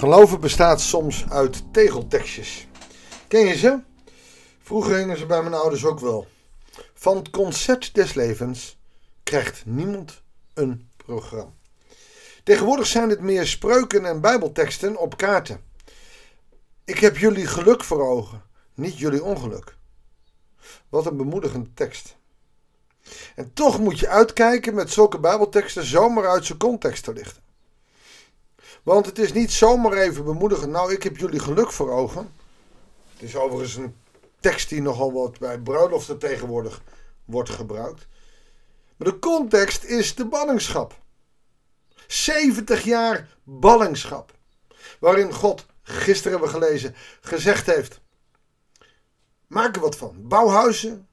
Geloven bestaat soms uit tegeltekstjes. Ken je ze? Vroeger hingen ze bij mijn ouders ook wel. Van het concert des levens krijgt niemand een programma. Tegenwoordig zijn het meer spreuken en bijbelteksten op kaarten. Ik heb jullie geluk voor ogen, niet jullie ongeluk. Wat een bemoedigende tekst. En toch moet je uitkijken met zulke bijbelteksten zomaar uit zijn context te lichten. Want het is niet zomaar even bemoedigen, nou ik heb jullie geluk voor ogen. Het is overigens een tekst die nogal wat bij bruiloften tegenwoordig wordt gebruikt. Maar de context is de ballingschap. 70 jaar ballingschap. Waarin God, gisteren hebben we gelezen, gezegd heeft. Maak er wat van. Bouw huizen.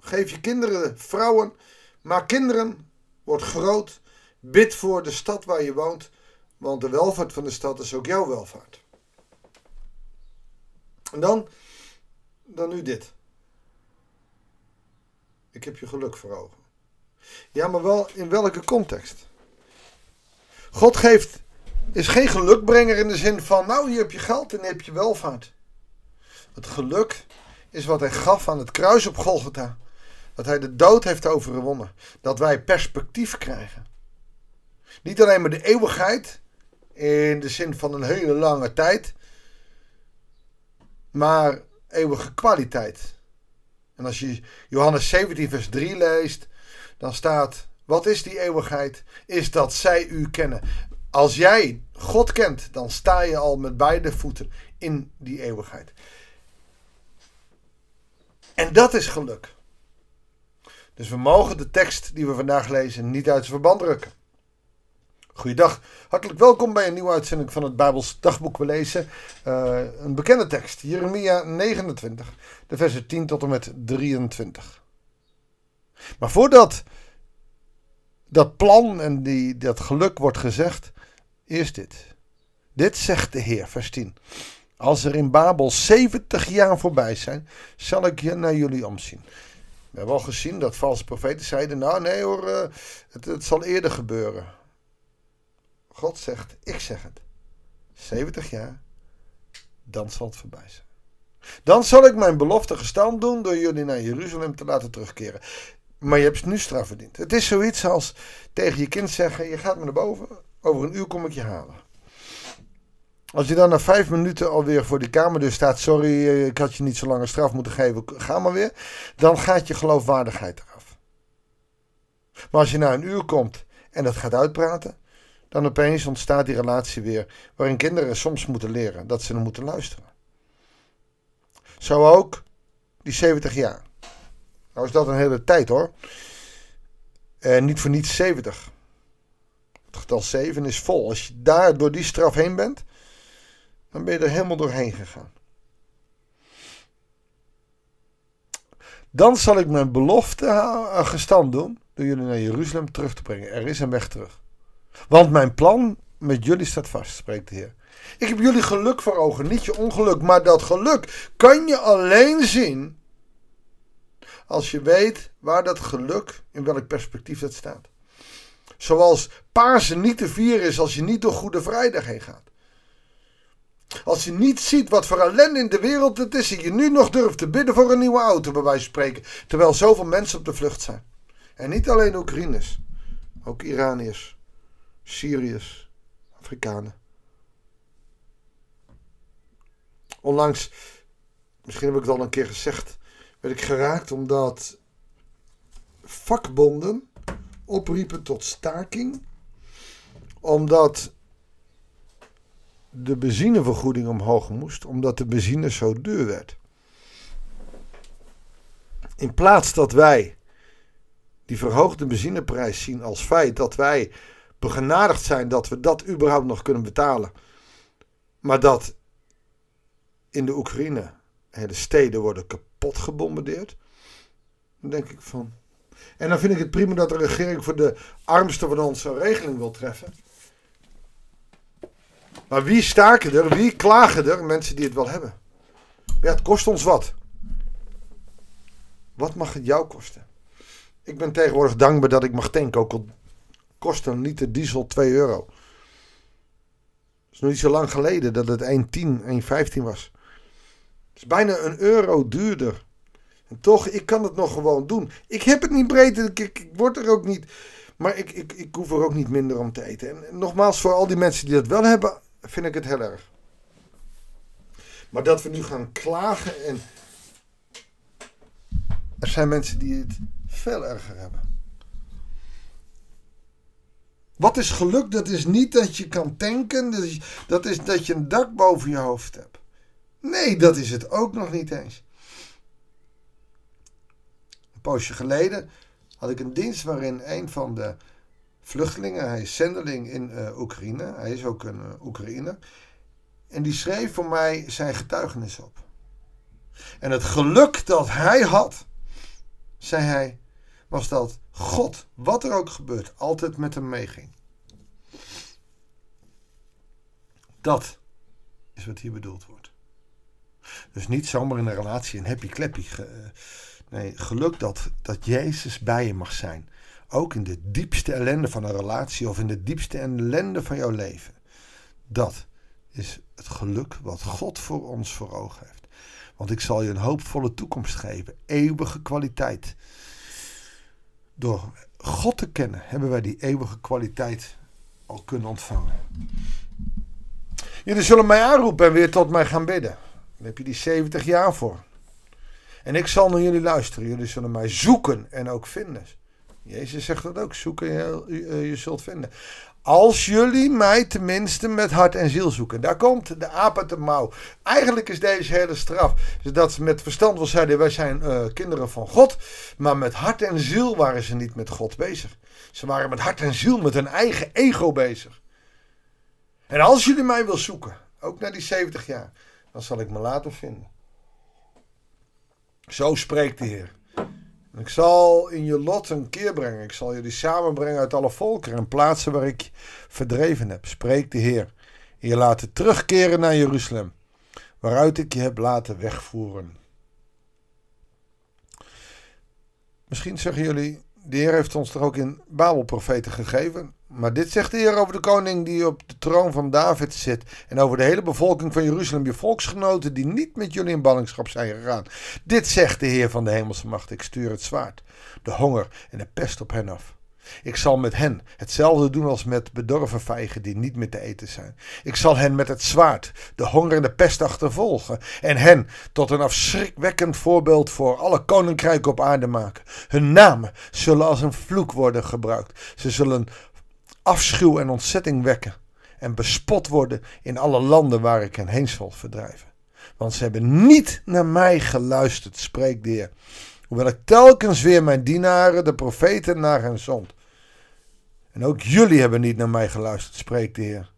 Geef je kinderen, vrouwen. Maak kinderen. Word groot. Bid voor de stad waar je woont. Want de welvaart van de stad is ook jouw welvaart. En dan nu dit. Ik heb je geluk voor ogen. Ja, maar wel in welke context? God is geen gelukbrenger in de zin van, nou hier heb je geld en hier heb je welvaart. Het geluk is wat hij gaf aan het kruis op Golgotha. Dat hij de dood heeft overwonnen. Dat wij perspectief krijgen. Niet alleen maar de eeuwigheid, in de zin van een hele lange tijd, maar eeuwige kwaliteit. En als je Johannes 17 vers 3 leest, dan staat, wat is die eeuwigheid? Is dat zij u kennen. Als jij God kent, dan sta je al met beide voeten in die eeuwigheid. En dat is geluk. Dus we mogen de tekst die we vandaag lezen niet uit zijn verband rukken. Goeiedag, hartelijk welkom bij een nieuwe uitzending van het Bijbels dagboek. We lezen een bekende tekst, Jeremia 29, de versen 10 tot en met 23. Maar voordat dat plan en dat geluk wordt gezegd, eerst dit. Dit zegt de Heer, vers 10. Als er in Babel 70 jaar voorbij zijn, zal ik je naar jullie omzien. We hebben al gezien dat valse profeten zeiden, nou nee hoor, het zal eerder gebeuren. God zegt, ik zeg het. 70 jaar, dan zal het voorbij zijn. Dan zal ik mijn belofte gestand doen door jullie naar Jeruzalem te laten terugkeren. Maar je hebt nu straf verdiend. Het is zoiets als tegen je kind zeggen, je gaat me naar boven, over een uur kom ik je halen. Als je dan na 5 minuten alweer voor die kamerdeur staat, sorry, ik had je niet zo lange straf moeten geven, ga maar weer. Dan gaat je geloofwaardigheid eraf. Maar als je na een uur komt en dat gaat uitpraten, dan opeens ontstaat die relatie weer, waarin kinderen soms moeten leren dat ze moeten luisteren. Zo ook die 70 jaar. Nou is dat een hele tijd hoor. En niet voor niets 70. Het getal 7 is vol. Als je daar door die straf heen bent, dan ben je er helemaal doorheen gegaan. Dan zal ik mijn belofte gestand doen door jullie naar Jeruzalem terug te brengen. Er is een weg terug. Want mijn plan met jullie staat vast, spreekt de Heer. Ik heb jullie geluk voor ogen, niet je ongeluk. Maar dat geluk kan je alleen zien als je weet waar dat geluk, in welk perspectief dat staat. Zoals Pasen niet te vieren is als je niet door Goede Vrijdag heen gaat. Als je niet ziet wat voor ellende in de wereld het is en je nu nog durft te bidden voor een nieuwe auto, bij wijze van spreken. Terwijl zoveel mensen op de vlucht zijn. En niet alleen Oekraïners, ook Iraniërs, Syriërs, Afrikanen. Onlangs, misschien heb ik het al een keer gezegd, werd ik geraakt omdat vakbonden opriepen tot staking. Omdat de benzinevergoeding omhoog moest, omdat de benzine zo duur werd. In plaats dat wij die verhoogde benzineprijs zien als feit dat wij begenadigd zijn dat we dat überhaupt nog kunnen betalen. Maar dat in de Oekraïne hele steden worden kapot gebombardeerd. Dan denk ik van. En dan vind ik het prima dat de regering voor de armsten van ons een regeling wil treffen. Maar wie staken er? Wie klagen er? Mensen die het wel hebben. Ja, het kost ons wat. Wat mag het jou kosten? Ik ben tegenwoordig dankbaar dat ik mag tanken, ook al kost een liter diesel €2. Het is nog niet zo lang geleden dat het 1,10, 1,15 was. Het is bijna €1 duurder. En toch, ik kan het nog gewoon doen. Ik heb het niet breed, ik word er ook niet. Maar ik hoef er ook niet minder om te eten. En nogmaals, voor al die mensen die dat wel hebben, vind ik het heel erg. Maar dat we nu gaan klagen en... Er zijn mensen die het veel erger hebben. Wat is geluk? Dat is niet dat je kan tanken. Dat is dat je een dak boven je hoofd hebt. Nee, dat is het ook nog niet eens. Een poosje geleden had ik een dienst waarin een van de vluchtelingen, hij is zendeling in Oekraïne, hij is ook een Oekraïner, en die schreef voor mij zijn getuigenis op. En het geluk dat hij had, zei hij, was dat God, wat er ook gebeurt, altijd met hem meeging. Dat is wat hier bedoeld wordt. Dus niet zomaar in een relatie een happy-clappy. Nee, geluk dat Jezus bij je mag zijn. Ook in de diepste ellende van een relatie of in de diepste ellende van jouw leven. Dat is het geluk wat God voor ons voor ogen heeft. Want ik zal je een hoopvolle toekomst geven. Eeuwige kwaliteit. Door God te kennen hebben wij die eeuwige kwaliteit al kunnen ontvangen. Jullie zullen mij aanroepen en weer tot mij gaan bidden. Daar heb je die 70 jaar voor. En ik zal naar jullie luisteren. Jullie zullen mij zoeken en ook vinden. Jezus zegt dat ook. Zoeken je zult vinden. Als jullie mij tenminste met hart en ziel zoeken. Daar komt de aap uit de mouw. Eigenlijk is deze hele straf. Dat ze met verstand wel zeiden. Wij zijn kinderen van God. Maar met hart en ziel waren ze niet met God bezig. Ze waren met hart en ziel met hun eigen ego bezig. En als jullie mij wil zoeken. Ook na die 70 jaar. Dan zal ik me laten vinden. Zo spreekt de Heer. Ik zal in je lot een keer brengen. Ik zal jullie samenbrengen uit alle volkeren en plaatsen waar ik verdreven heb. Spreekt de Heer. En je laten terugkeren naar Jeruzalem. Waaruit ik je heb laten wegvoeren. Misschien zeggen jullie. De Heer heeft ons toch ook in Babel profeten gegeven. Maar dit zegt de Heer over de koning die op de troon van David zit. En over de hele bevolking van Jeruzalem. Je volksgenoten die niet met jullie in ballingschap zijn gegaan. Dit zegt de Heer van de hemelse macht. Ik stuur het zwaard, de honger en de pest op hen af. Ik zal met hen hetzelfde doen als met bedorven vijgen die niet meer te eten zijn. Ik zal hen met het zwaard, de honger en de pest achtervolgen. En hen tot een afschrikwekkend voorbeeld voor alle koninkrijken op aarde maken. Hun namen zullen als een vloek worden gebruikt. Ze zullen afschuw en ontzetting wekken. En bespot worden in alle landen waar ik hen heen zal verdrijven. Want ze hebben niet naar mij geluisterd, spreekt de Heer. Hoewel ik telkens weer mijn dienaren, de profeten, naar hen zond. En ook jullie hebben niet naar mij geluisterd, spreekt de Heer.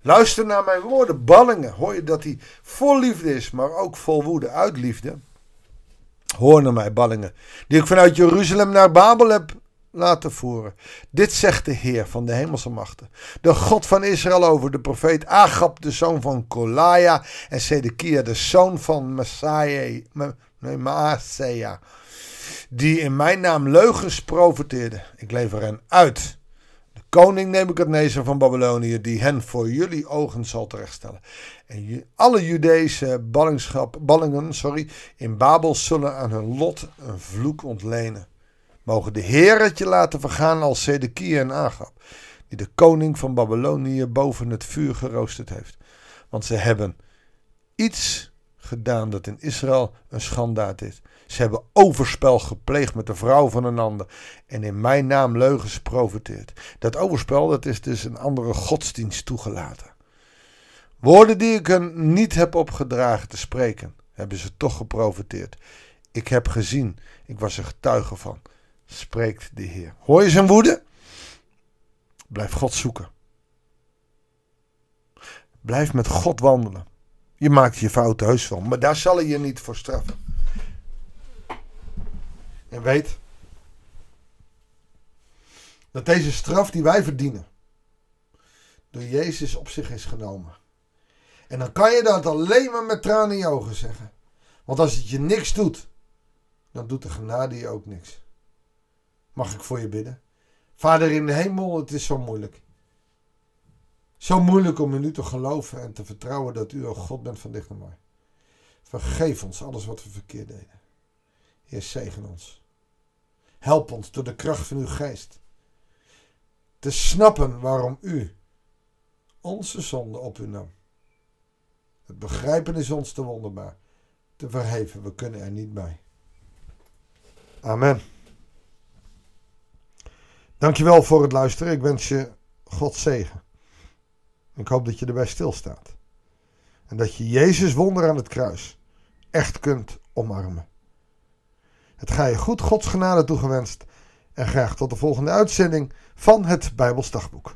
Luister naar mijn woorden, ballingen. Hoor je dat hij vol liefde is, maar ook vol woede, uit liefde. Hoor naar mij, ballingen, die ik vanuit Jeruzalem naar Babel heb laten voeren. Dit zegt de Heer van de hemelse machten. De God van Israël over de profeet Agab, de zoon van Kolaja, en Sedekia, de zoon van Maäseja, die in mijn naam leugens profeteerde. Ik lever hen uit. De koning Nebuchadnezzar van Babylonië, die hen voor jullie ogen zal terechtstellen. En alle Judeese ballingen in Babel zullen aan hun lot een vloek ontlenen. Mogen de Heer het je laten vergaan als Sedekia en Agab, die de koning van Babylonië boven het vuur geroosterd heeft. Want ze hebben iets gedaan dat in Israël een schandaad is. Ze hebben overspel gepleegd met de vrouw van een ander en in mijn naam leugens profeteerd. Dat overspel, dat is dus een andere godsdienst toegelaten. Woorden die ik hen niet heb opgedragen te spreken, hebben ze toch geprofeteerd. Ik heb gezien, ik was er getuige van, spreekt de Heer. Hoor je zijn woede? Blijf God zoeken. Blijf met God wandelen. Je maakt je fouten heus wel, maar daar zal hij je niet voor straffen. En weet dat deze straf die wij verdienen door Jezus op zich is genomen. En dan kan je dat alleen maar met tranen in je ogen zeggen. Want als het je niks doet, dan doet de genade je ook niks. Mag ik voor je bidden? Vader in de hemel, het is zo moeilijk. Zo moeilijk om in u te geloven en te vertrouwen dat u, o God, bent van dichtbij. Vergeef ons alles wat we verkeerd deden. Heer, zegen ons. Help ons door de kracht van uw geest te snappen waarom u onze zonde op u nam. Het begrijpen is ons te wonderbaar, te verheven. We kunnen er niet bij. Amen. Dankjewel voor het luisteren. Ik wens je Gods zegen. Ik hoop dat je erbij stilstaat. En dat je Jezus' wonder aan het kruis echt kunt omarmen. Het ga je goed, Gods genade toegewenst. En graag tot de volgende uitzending van het Bijbels dagboek.